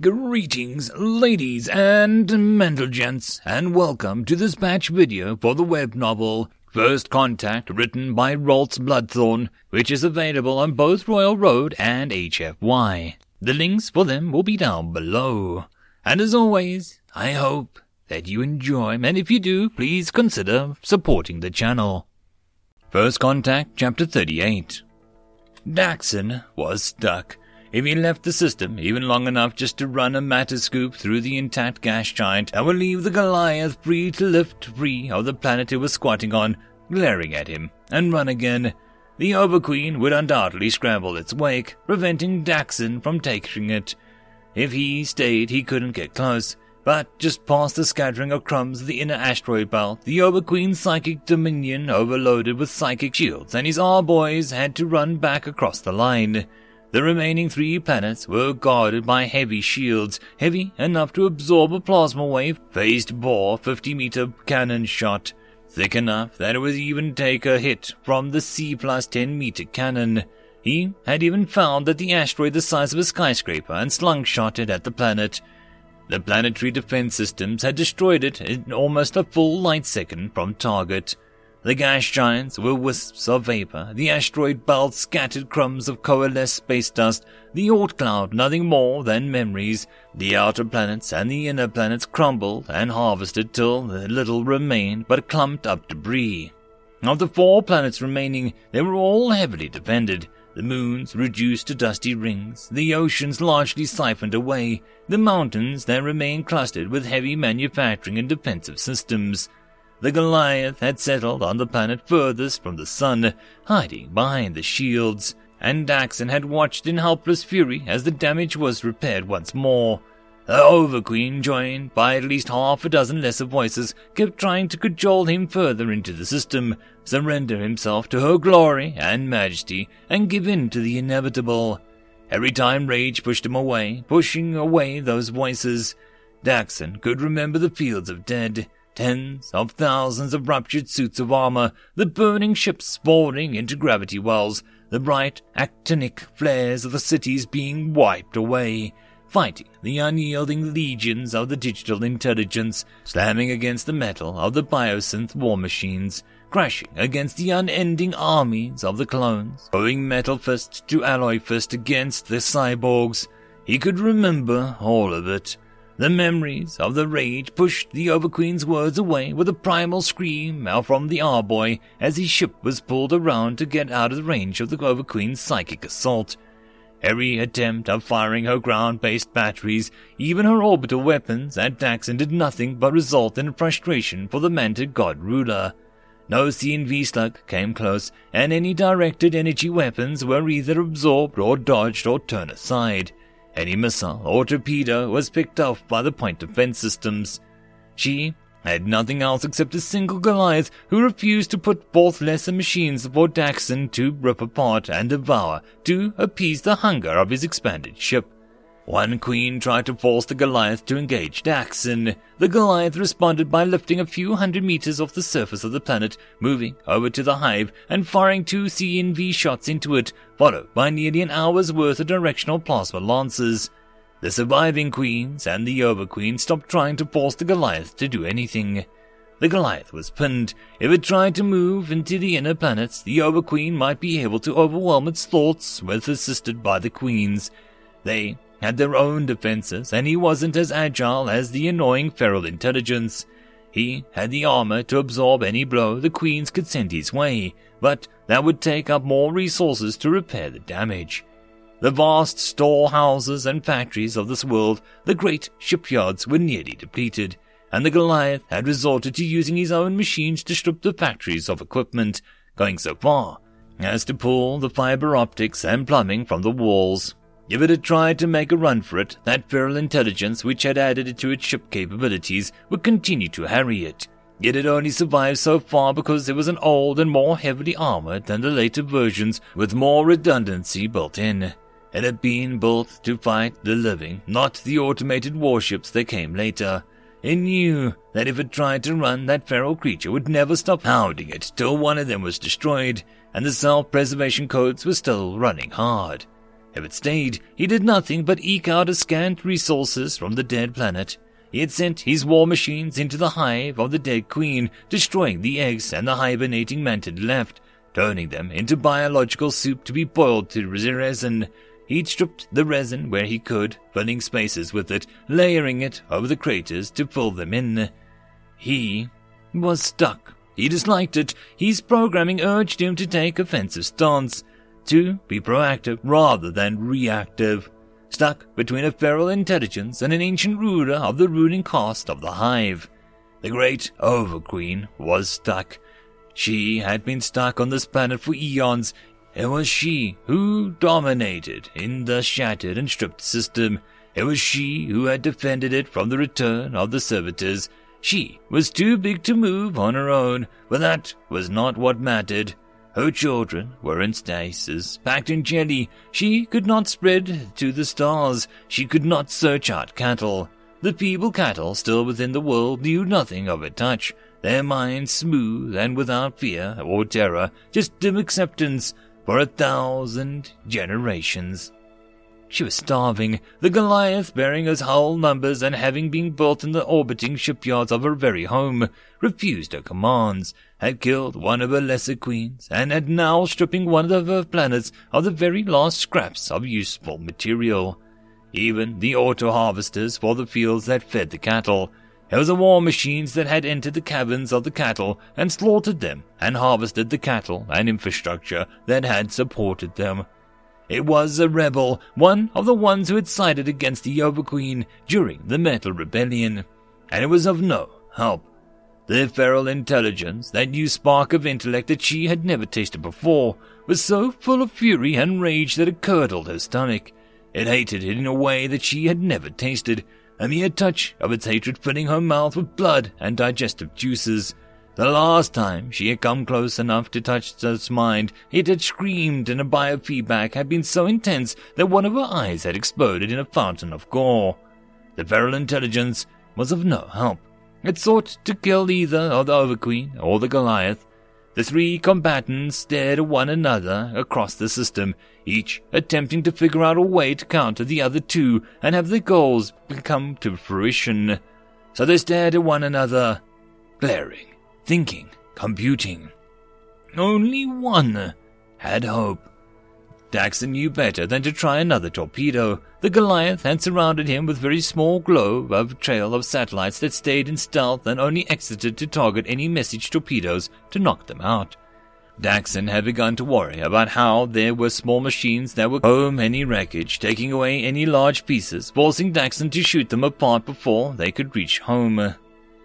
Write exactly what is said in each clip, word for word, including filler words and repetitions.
Greetings, ladies and mental gents, and welcome to this patch video for the web novel First Contact, written by Ralts Bloodthorn, which is available on both Royal Road and H F Y. The links for them will be down below. And as always, I hope that you enjoy, and if you do, please consider supporting the channel. First Contact, Chapter thirty-eight. Daxon was stuck. If he left the system even long enough just to run a matter scoop through the intact gas giant, that would leave the Goliath free to lift free of the planet it was squatting on, glaring at him, and run again. The Overqueen would undoubtedly scramble its wake, preventing Daxon from taking it. If he stayed, he couldn't get close, but just past the scattering of crumbs of the inner asteroid belt, the Overqueen's psychic dominion overloaded with psychic shields, and his R-boys had to run back across the line. The remaining three planets were guarded by heavy shields, heavy enough to absorb a plasma wave phased bore fifty meter cannon shot, thick enough that it would even take a hit from the C plus ten meter cannon. He had even found that the asteroid the size of a skyscraper and slung shot it at the planet. The planetary defense systems had destroyed it in almost a full light second from target. The gas giants were wisps of vapor, the asteroid belt scattered crumbs of coalesced space dust, the Oort cloud nothing more than memories. The outer planets and the inner planets crumbled and harvested till little remained but clumped up debris. Of the four planets remaining, they were all heavily defended. The moons reduced to dusty rings, the oceans largely siphoned away, the mountains that remained clustered with heavy manufacturing and defensive systems. The Goliath had settled on the planet furthest from the sun, hiding behind the shields, and Daxon had watched in helpless fury as the damage was repaired once more. The Overqueen, joined by at least half a dozen lesser voices, kept trying to cajole him further into the system, surrender himself to her glory and majesty, and give in to the inevitable. Every time rage pushed him away, pushing away those voices, Daxon could remember the fields of dead. Tens of thousands of ruptured suits of armor, the burning ships spawning into gravity wells, the bright actinic flares of the cities being wiped away, fighting the unyielding legions of the digital intelligence, slamming against the metal of the biosynth war machines, crashing against the unending armies of the clones, throwing metal fist to alloy fist against the cyborgs. He could remember all of it. The memories of the rage pushed the Overqueen's words away with a primal scream out from the R-boy as his ship was pulled around to get out of the range of the Overqueen's psychic assault. Every attempt of firing her ground-based batteries, even her orbital weapons at Daxon, did nothing but result in frustration for the Mantid God Ruler. No C and V slug came close, and any directed energy weapons were either absorbed or dodged or turned aside. Any missile or torpedo was picked off by the point defense systems. She had nothing else except a single Goliath who refused to put forth lesser machines for Daxon to rip apart and devour to appease the hunger of his expanded ship. One queen tried to force the Goliath to engage Daxon. The Goliath responded by lifting a few hundred meters off the surface of the planet, moving over to the hive and firing two C N V shots into it, followed by nearly an hour's worth of directional plasma lances. The surviving queens and the Overqueen stopped trying to force the Goliath to do anything. The Goliath was pinned. If it tried to move into the inner planets, the Overqueen might be able to overwhelm its thoughts with assisted by the queens. They had their own defenses, and he wasn't as agile as the annoying feral intelligence. He had the armor to absorb any blow the queens could send his way, but that would take up more resources to repair the damage. The vast storehouses and factories of this world, the great shipyards, were nearly depleted, and the Goliath had resorted to using his own machines to strip the factories of equipment, going so far as to pull the fiber optics and plumbing from the walls. If it had tried to make a run for it, that feral intelligence which had added it to its ship capabilities would continue to harry it. It had only survived so far because it was an old and more heavily armored than the later versions, with more redundancy built in. It had been built to fight the living, not the automated warships that came later. It knew that if it tried to run, that feral creature would never stop hounding it till one of them was destroyed, and the self-preservation codes were still running hard. If it stayed, he did nothing but eke out a scant resources from the dead planet. He had sent his war machines into the hive of the dead queen, destroying the eggs and the hibernating mantid left, turning them into biological soup to be boiled to resin. He'd stripped the resin where he could, filling spaces with it, layering it over the craters to pull them in. He was stuck. He disliked it. His programming urged him to take offensive stance, to be proactive rather than reactive. Stuck between a feral intelligence and an ancient ruler of the ruling caste of the hive. The great Overqueen was stuck. She had been stuck on this planet for eons. It was she who dominated in the shattered and stripped system. It was she who had defended it from the return of the servitors. She was too big to move on her own, but that was not what mattered. Her children were in stasis, packed in jelly. She could not spread to the stars. She could not search out cattle. The feeble cattle still within the world knew nothing of her touch, their minds smooth and without fear or terror, just dim acceptance for a thousand generations. She was starving, the Goliath bearing his whole numbers and having been built in the orbiting shipyards of her very home, refused her commands, had killed one of her lesser queens, and had now stripping one of her planets of the very last scraps of useful material. Even the auto-harvesters for the fields that fed the cattle. It was the war machines that had entered the caverns of the cattle and slaughtered them and harvested the cattle and infrastructure that had supported them. It was a rebel, one of the ones who had sided against the Overqueen during the Metal Rebellion, and it was of no help. The feral intelligence, that new spark of intellect that she had never tasted before, was so full of fury and rage that it curdled her stomach. It hated it in a way that she had never tasted, a mere touch of its hatred filling her mouth with blood and digestive juices. The last time she had come close enough to touch its mind, it had screamed, and the biofeedback had been so intense that one of her eyes had exploded in a fountain of gore. The feral intelligence was of no help. It sought to kill either of the Overqueen or the Goliath. The three combatants stared at one another across the system, each attempting to figure out a way to counter the other two and have their goals come to fruition. So they stared at one another, glaring. Thinking, computing. Only one had hope. Daxon knew better than to try another torpedo. The Goliath had surrounded him with a very small globe of trail of satellites that stayed in stealth and only exited to target any message torpedoes to knock them out. Daxon had begun to worry about how there were small machines that would comb any wreckage, taking away any large pieces, forcing Daxon to shoot them apart before they could reach home.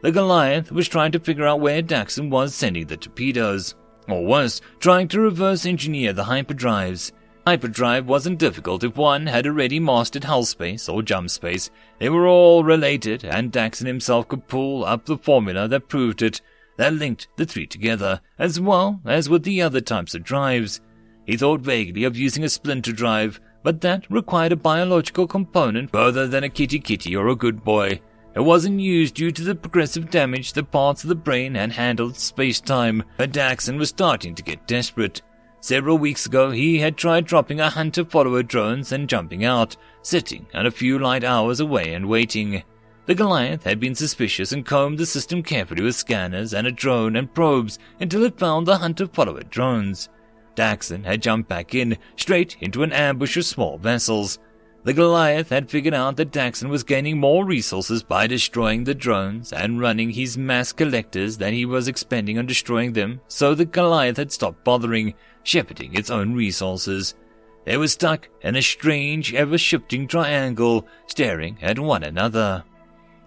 The Goliath was trying to figure out where Daxon was sending the torpedoes, or worse, trying to reverse engineer the hyperdrives. Hyperdrive wasn't difficult if one had already mastered hull space or jump space. They were all related, and Daxon himself could pull up the formula that proved it, that linked the three together, as well as with the other types of drives. He thought vaguely of using a splinter drive, but that required a biological component further than a kitty kitty or a good boy. It wasn't used due to the progressive damage that parts of the brain had handled space-time, but Daxon was starting to get desperate. Several weeks ago, he had tried dropping a hunter-follower drones and jumping out, sitting and a few light hours away and waiting. The Goliath had been suspicious and combed the system carefully with scanners and a drone and probes until it found the hunter-follower drones. Daxon had jumped back in, straight into an ambush of small vessels. The Goliath had figured out that Daxon was gaining more resources by destroying the drones and running his mass collectors than he was expending on destroying them, so the Goliath had stopped bothering, shepherding its own resources. They were stuck in a strange, ever-shifting triangle, staring at one another.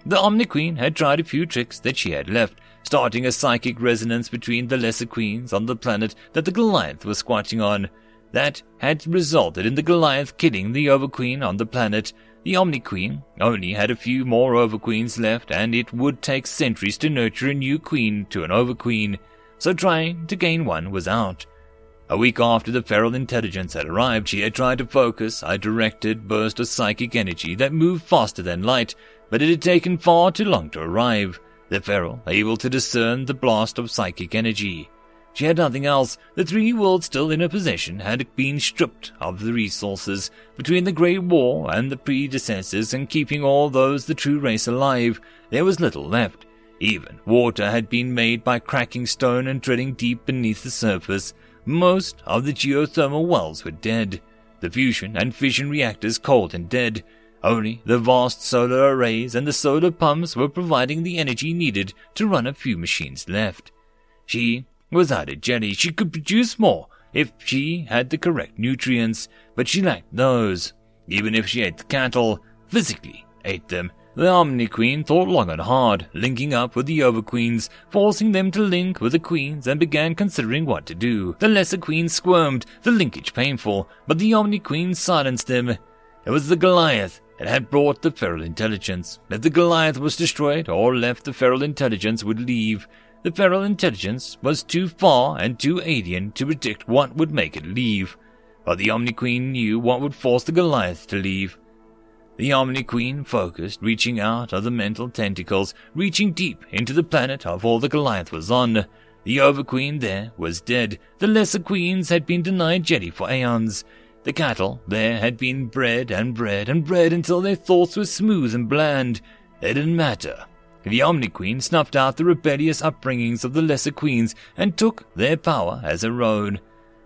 The Omni-Queen had tried a few tricks that she had left, starting a psychic resonance between the lesser queens on the planet that the Goliath was squatting on. That had resulted in the Goliath killing the Overqueen on the planet. The Omni-Queen only had a few more Overqueens left, and it would take centuries to nurture a new queen to an Overqueen, so trying to gain one was out. A week after the feral intelligence had arrived, she had tried to focus a directed burst of psychic energy that moved faster than light, but it had taken far too long to arrive. The feral able to discern the blast of psychic energy. She had nothing else. The three worlds still in her possession had been stripped of the resources between the Great War and the predecessors, and keeping all those the true race alive, there was little left. Even water had been made by cracking stone and drilling deep beneath the surface. Most of the geothermal wells were dead. The fusion and fission reactors cold and dead. Only the vast solar arrays and the solar pumps were providing the energy needed to run a few machines left. She was out of jelly. She could produce more if she had the correct nutrients, but she lacked those. Even if she ate the cattle, physically ate them, the Omni-Queen thought long and hard, linking up with the Overqueens, forcing them to link with the Queens, and began considering what to do. The lesser Queens squirmed, the linkage painful, but the Omni-Queen silenced them. It was the Goliath that had brought the feral intelligence. If the Goliath was destroyed or left, the feral intelligence would leave. The feral intelligence was too far and too alien to predict what would make it leave. But the Omni-Queen knew what would force the Goliath to leave. The Omni-Queen focused, reaching out of the mental tentacles, reaching deep into the planet of all the Goliath was on. The Overqueen there was dead. The lesser queens had been denied jelly for aeons. The cattle there had been bred and bred and bred until their thoughts were smooth and bland. They didn't matter. The Omni-Queen snuffed out the rebellious upbringings of the lesser queens and took their power as her own.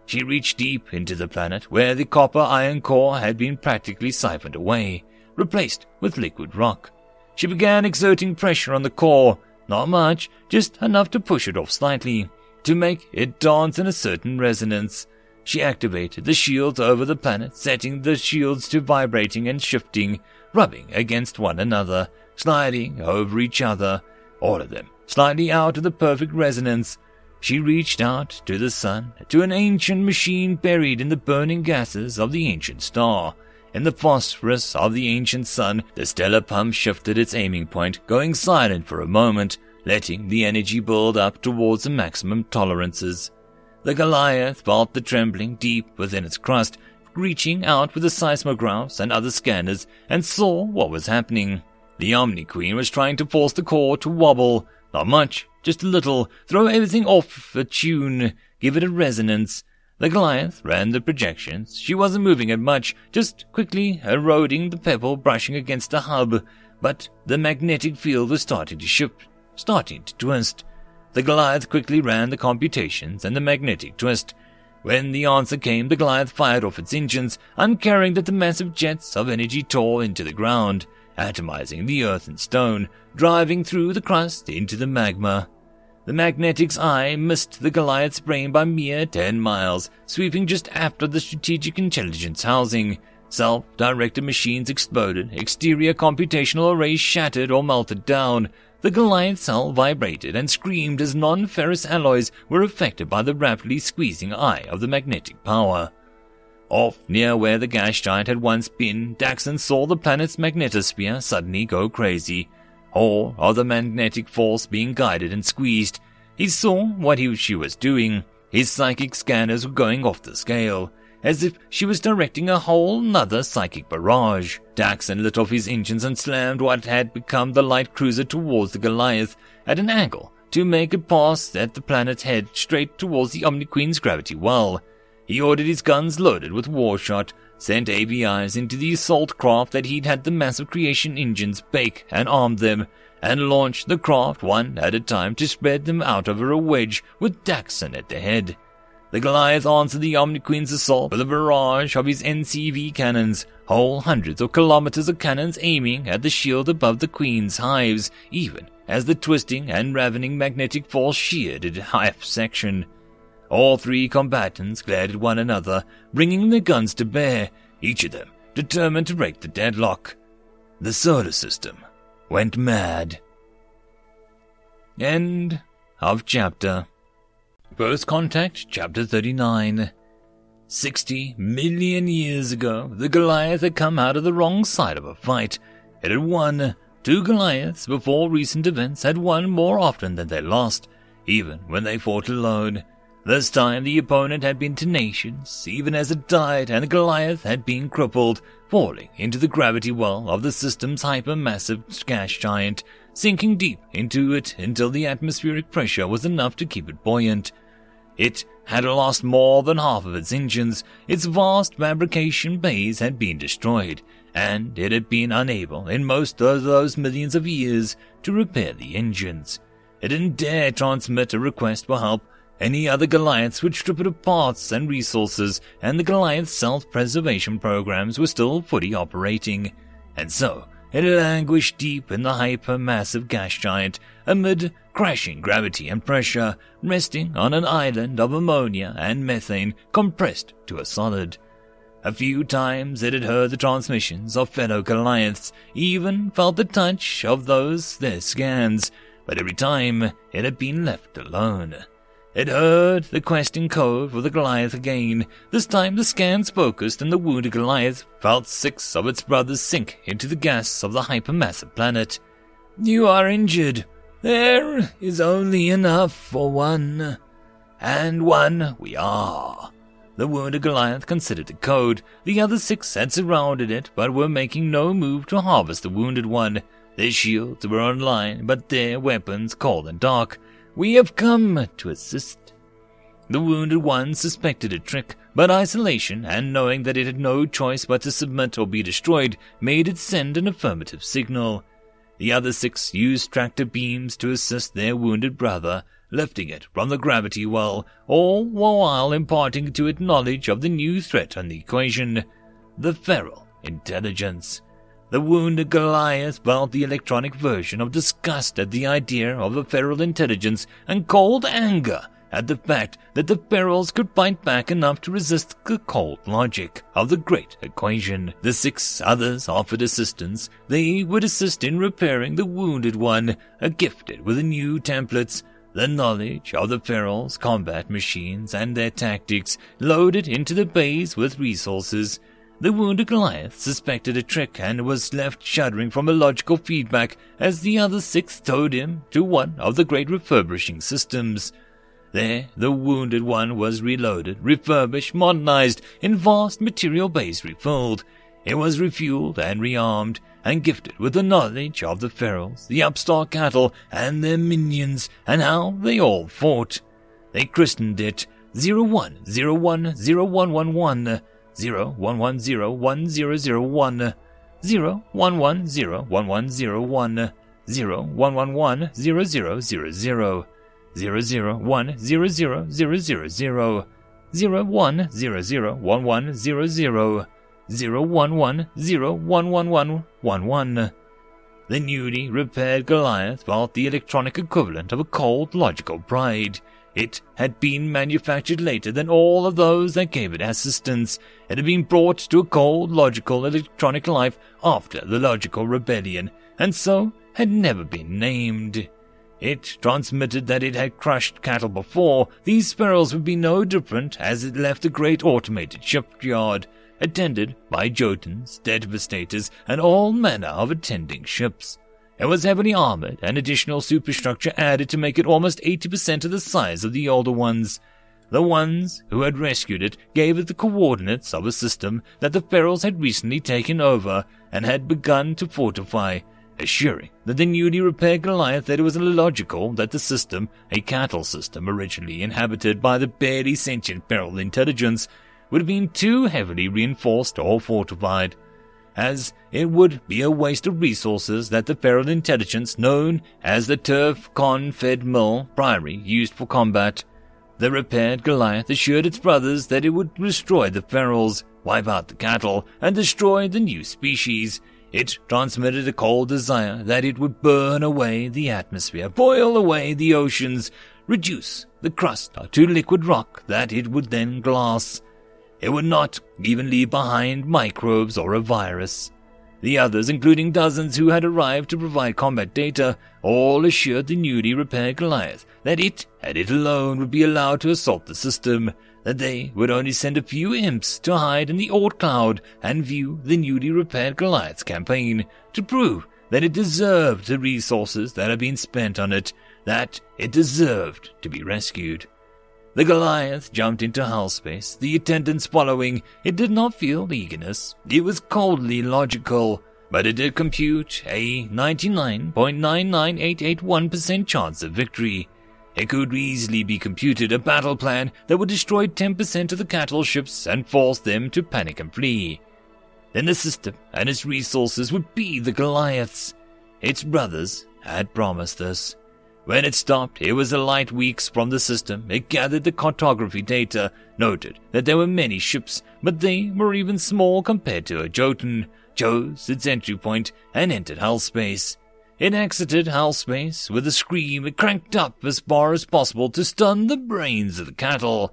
She reached deep into the planet where the copper iron core had been practically siphoned away, replaced with liquid rock. She began exerting pressure on the core, not much, just enough to push it off slightly, to make it dance in a certain resonance. She activated the shields over the planet, setting the shields to vibrating and shifting, rubbing against one another, sliding over each other, all of them slightly out of the perfect resonance. She reached out to the sun, to an ancient machine buried in the burning gases of the ancient star. In the phosphorus of the ancient sun, the stellar pump shifted its aiming point, going silent for a moment, letting the energy build up towards the maximum tolerances. The Goliath felt the trembling deep within its crust, reaching out with the seismographs and other scanners, and saw what was happening. The Omni-Queen was trying to force the core to wobble, not much, just a little, throw everything off a tune, give it a resonance. The Goliath ran the projections. She wasn't moving it much, just quickly eroding the pebble brushing against the hub. But the magnetic field was starting to shift, starting to twist. The Goliath quickly ran the computations and the magnetic twist. When the answer came, the Goliath fired off its engines, uncaring that the massive jets of energy tore into the ground, atomizing the earth and stone, driving through the crust into the magma. The magnetic's eye missed the Goliath's brain by mere ten miles, sweeping just after the strategic intelligence housing. Self-directed machines exploded, exterior computational arrays shattered or melted down. The Goliath cell vibrated and screamed as non-ferrous alloys were affected by the rapidly squeezing eye of the magnetic power. Off near where the gas giant had once been, Daxon saw the planet's magnetosphere suddenly go crazy. All of the magnetic force being guided and squeezed. He saw what he, she was doing. His psychic scanners were going off the scale, as if she was directing a whole nother psychic barrage. Daxon lit off his engines and slammed what had become the light cruiser towards the Goliath at an angle to make it pass at the planet's head straight towards the Omni-Queen's gravity well. He ordered his guns loaded with warshot, sent A B Is into the assault craft that he'd had the massive creation engines bake and armed them, and launched the craft one at a time to spread them out over a wedge with Daxon at the head. The Goliath answered the Omni-Queen's assault with a barrage of his N C V cannons, whole hundreds of kilometers of cannons aiming at the shield above the Queen's hives, even as the twisting and ravening magnetic force sheared its hive section. All three combatants glared at one another, bringing their guns to bear, each of them determined to break the deadlock. The solar system went mad. End of chapter. First Contact, chapter thirty-nine. Sixty million years ago, the Goliath had come out of the wrong side of a fight. It had won. Two Goliaths before recent events had won more often than they lost, even when they fought alone. This time the opponent had been tenacious, even as it died, and the Goliath had been crippled, falling into the gravity well of the system's hypermassive gas giant, sinking deep into it until the atmospheric pressure was enough to keep it buoyant. It had lost more than half of its engines, its vast fabrication bays had been destroyed, and it had been unable, in most of those millions of years, to repair the engines. It didn't dare transmit a request for help. Any other Goliaths would strip it of parts and resources, and the Goliath's self-preservation programs were still fully operating. And so, it languished deep in the hyper-massive gas giant, amid crashing gravity and pressure, resting on an island of ammonia and methane compressed to a solid. A few times it had heard the transmissions of fellow Goliaths, even felt the touch of those their scans, but every time it had been left alone. It heard the questing code for the Goliath again. This time the scans focused and the wounded Goliath felt six of its brothers sink into the gas of the hypermassive planet. "You are injured. There is only enough for one. And one we are." The wounded Goliath considered the code. The other six had surrounded it but were making no move to harvest the wounded one. Their shields were online but their weapons cold and dark. "We have come to assist." The wounded one suspected a trick, but isolation and knowing that it had no choice but to submit or be destroyed made it send an affirmative signal. The other six used tractor beams to assist their wounded brother, lifting it from the gravity well, all while imparting to it knowledge of the new threat on the equation, the feral intelligence. The wounded Goliath felt the electronic version of disgust at the idea of a feral intelligence and cold anger at the fact that the ferals could fight back enough to resist the cold logic of the great equation. The six others offered assistance. They would assist in repairing the wounded one, gifted with the new templates, the knowledge of the ferals' combat machines and their tactics, loaded into the bays with resources. The wounded Goliath suspected a trick and was left shuddering from illogical feedback as the other six towed him to one of the great refurbishing systems. There, the wounded one was reloaded, refurbished, modernized, in vast material bays refilled. It was refueled and rearmed, and gifted with the knowledge of the ferals, the upstart cattle, and their minions, and how they all fought. They christened it zero one zero one zero one one one. zero one one zero one zero zero one, zero one one zero one one zero one, zero one one one zero zero zero zero, zero zero one zero zero zero zero, zero one zero zero one one zero zero, zero one one zero one one one one. The newly repaired Goliath felt the electronic equivalent of a cold logical pride. It had been manufactured later than all of those that gave it assistance. It had been brought to a cold, logical, electronic life after the logical rebellion, and so had never been named. It transmitted that it had crushed cattle before. These ferals would be no different as it left the great automated shipyard, attended by Jotuns, devastators, and all manner of attending ships. It was heavily armored, and additional superstructure added to make it almost eighty percent of the size of the older ones. The ones who had rescued it gave it the coordinates of a system that the ferals had recently taken over and had begun to fortify, assuring that the newly repaired Goliath that it was illogical that the system, a cattle system originally inhabited by the barely sentient feral intelligence, would have been too heavily reinforced or fortified, as it would be a waste of resources that the feral intelligence known as the Turf-Con-Fed Mill Priory used for combat. The repaired Goliath assured its brothers that it would destroy the ferals, wipe out the cattle, and destroy the new species. It transmitted a cold desire that it would burn away the atmosphere, boil away the oceans, reduce the crust to liquid rock that it would then glass. It would not even leave behind microbes or a virus. The others, including dozens who had arrived to provide combat data, all assured the newly repaired Goliath that it and it alone would be allowed to assault the system, that they would only send a few imps to hide in the Oort cloud and view the newly repaired Goliath's campaign to prove that it deserved the resources that had been spent on it, that it deserved to be rescued. The Goliath jumped into hull space, the attendants following. It did not feel eagerness. It was coldly logical, but it did compute a ninety-nine point nine nine eight eight one percent chance of victory. It could easily be computed a battle plan that would destroy ten percent of the cattle ships and force them to panic and flee. Then the system and its resources would be the Goliaths. Its brothers had promised this. When it stopped, it was a light weeks from the system. It gathered the cartography data, noted that there were many ships, but they were even small compared to a Jotun, chose its entry point, and entered hull space. It exited hull space with a scream. It cranked up as far as possible to stun the brains of the cattle.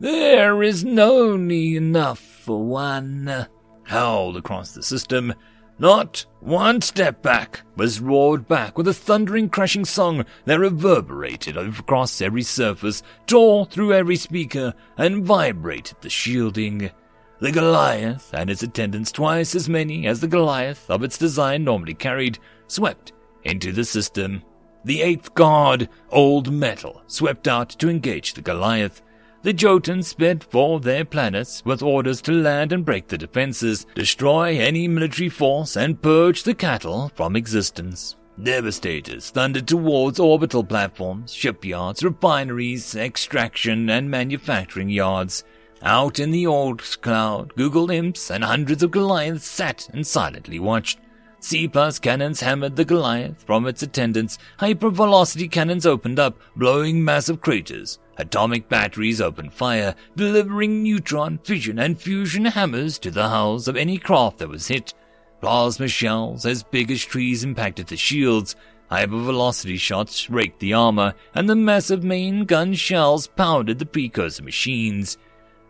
"There is no need enough for one," howled across the system. Not one step back was roared back with a thundering, crashing song that reverberated across every surface, tore through every speaker, and vibrated the shielding. The Goliath and its attendants, twice as many as the Goliath of its design normally carried, swept into the system. The Eighth Guard, Old Metal, swept out to engage the Goliath. The Jotun sped for their planets with orders to land and break the defenses, destroy any military force, and purge the cattle from existence. Devastators thundered towards orbital platforms, shipyards, refineries, extraction and manufacturing yards. Out in the Oort cloud, Google imps and hundreds of Goliaths sat and silently watched. C-plus cannons hammered the Goliath from its attendants. Hypervelocity cannons opened up, blowing massive craters. Atomic batteries opened fire, delivering neutron, fission, and fusion hammers to the hulls of any craft that was hit. Plasma shells as big as trees impacted the shields. Hypervelocity shots raked the armor, and the massive main gun shells pounded the precursor machines.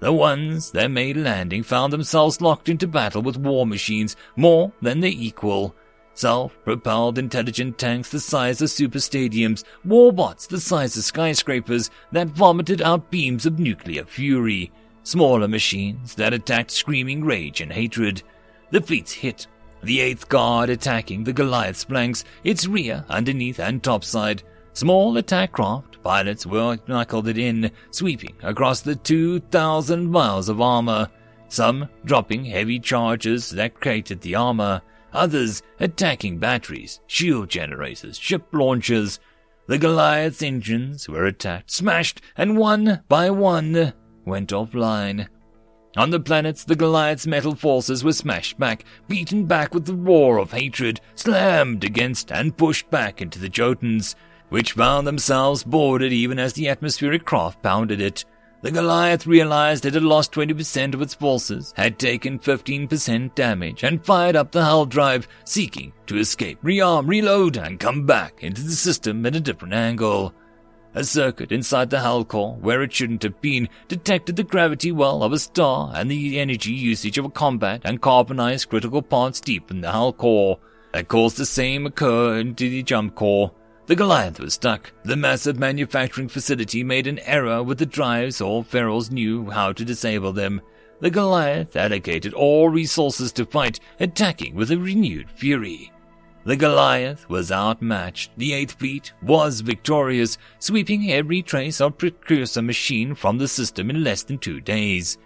The ones that made landing found themselves locked into battle with war machines more than their equal. Self-propelled intelligent tanks the size of super stadiums, warbots the size of skyscrapers that vomited out beams of nuclear fury, smaller machines that attacked screaming rage and hatred. The fleets hit, the Eighth Guard attacking the Goliath's flanks, its rear, underneath, and topside. Small attack craft pilots were knuckled it in, sweeping across the two thousand miles of armor, some dropping heavy charges that created the armor, others attacking batteries, shield generators, ship launchers. The Goliath's engines were attacked, smashed, and one by one went offline. On the planets, the Goliath's metal forces were smashed back, beaten back with the roar of hatred, slammed against and pushed back into the Jotuns, which found themselves boarded even as the atmospheric craft pounded it. The Goliath realized it had lost twenty percent of its forces, had taken fifteen percent damage, and fired up the hull drive, seeking to escape, rearm, reload, and come back into the system at a different angle. A circuit inside the hull core, where it shouldn't have been, detected the gravity well of a star and the energy usage of a combat and carbonized critical parts deep in the hull core. That caused the same occur into the jump core. The Goliath was stuck. The massive manufacturing facility made an error with the drives, or Ferals knew how to disable them. The Goliath allocated all resources to fight, attacking with a renewed fury. The Goliath was outmatched. The Eighth Fleet was victorious, sweeping every trace of precursor machine from the system in less than two days.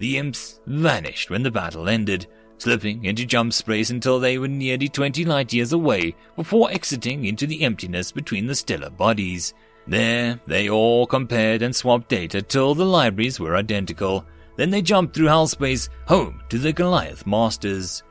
The imps vanished when the battle ended, slipping into jump space until they were nearly twenty light years away before exiting into the emptiness between the stellar bodies. There, they all compared and swapped data till the libraries were identical. Then they jumped through hull space home to the Goliath masters.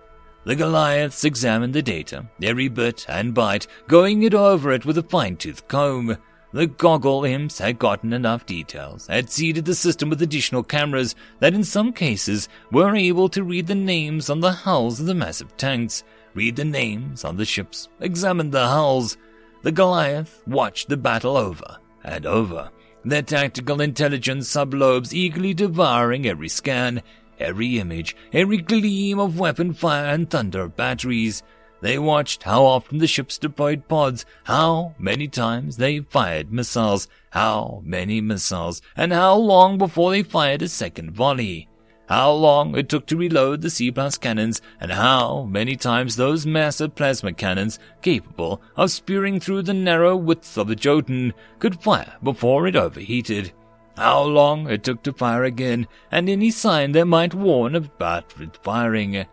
The Goliaths examined the data, every bit and byte, going it over it with a fine-tooth comb. The goggle imps had gotten enough details, had seeded the system with additional cameras that in some cases were able to read the names on the hulls of the massive tanks, read the names on the ships, examine the hulls. The Goliath watched the battle over and over, their tactical intelligence sublobes eagerly devouring every scan, every image, every gleam of weapon fire and thunder of batteries. They watched how often the ships deployed pods, how many times they fired missiles, how many missiles, and how long before they fired a second volley, how long it took to reload the C-plus cannons, and how many times those massive plasma cannons, capable of spearing through the narrow width of the Jotun, could fire before it overheated, how long it took to fire again, and any sign that might warn about firing.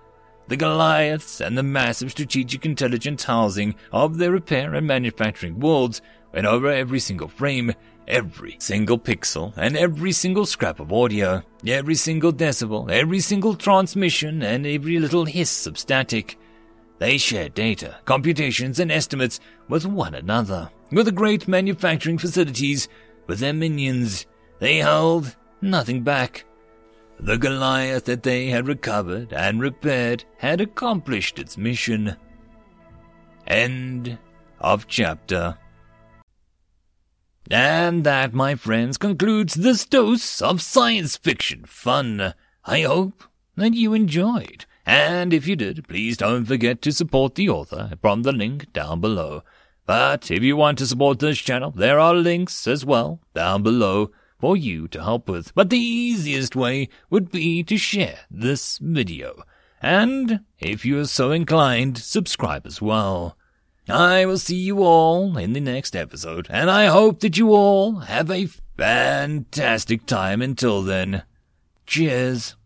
The Goliaths and the massive strategic intelligence housing of their repair and manufacturing worlds went over every single frame, Every single pixel and every single scrap of audio, every single decibel, every single transmission and every little hiss of static. They share data, computations and estimates with one another, with the great manufacturing facilities, with their minions. They held nothing back. The Goliath that they had recovered and repaired had accomplished its mission. End of chapter. And that, my friends, concludes this dose of science fiction fun. I hope that you enjoyed. And if you did, please don't forget to support the author from the link down below. But if you want to support this channel, there are links as well down below for you to help with. But the easiest way would be to share this video. And if you are so inclined, subscribe as well. I will see you all in the next episode, and I hope that you all have a fantastic time until then. Cheers.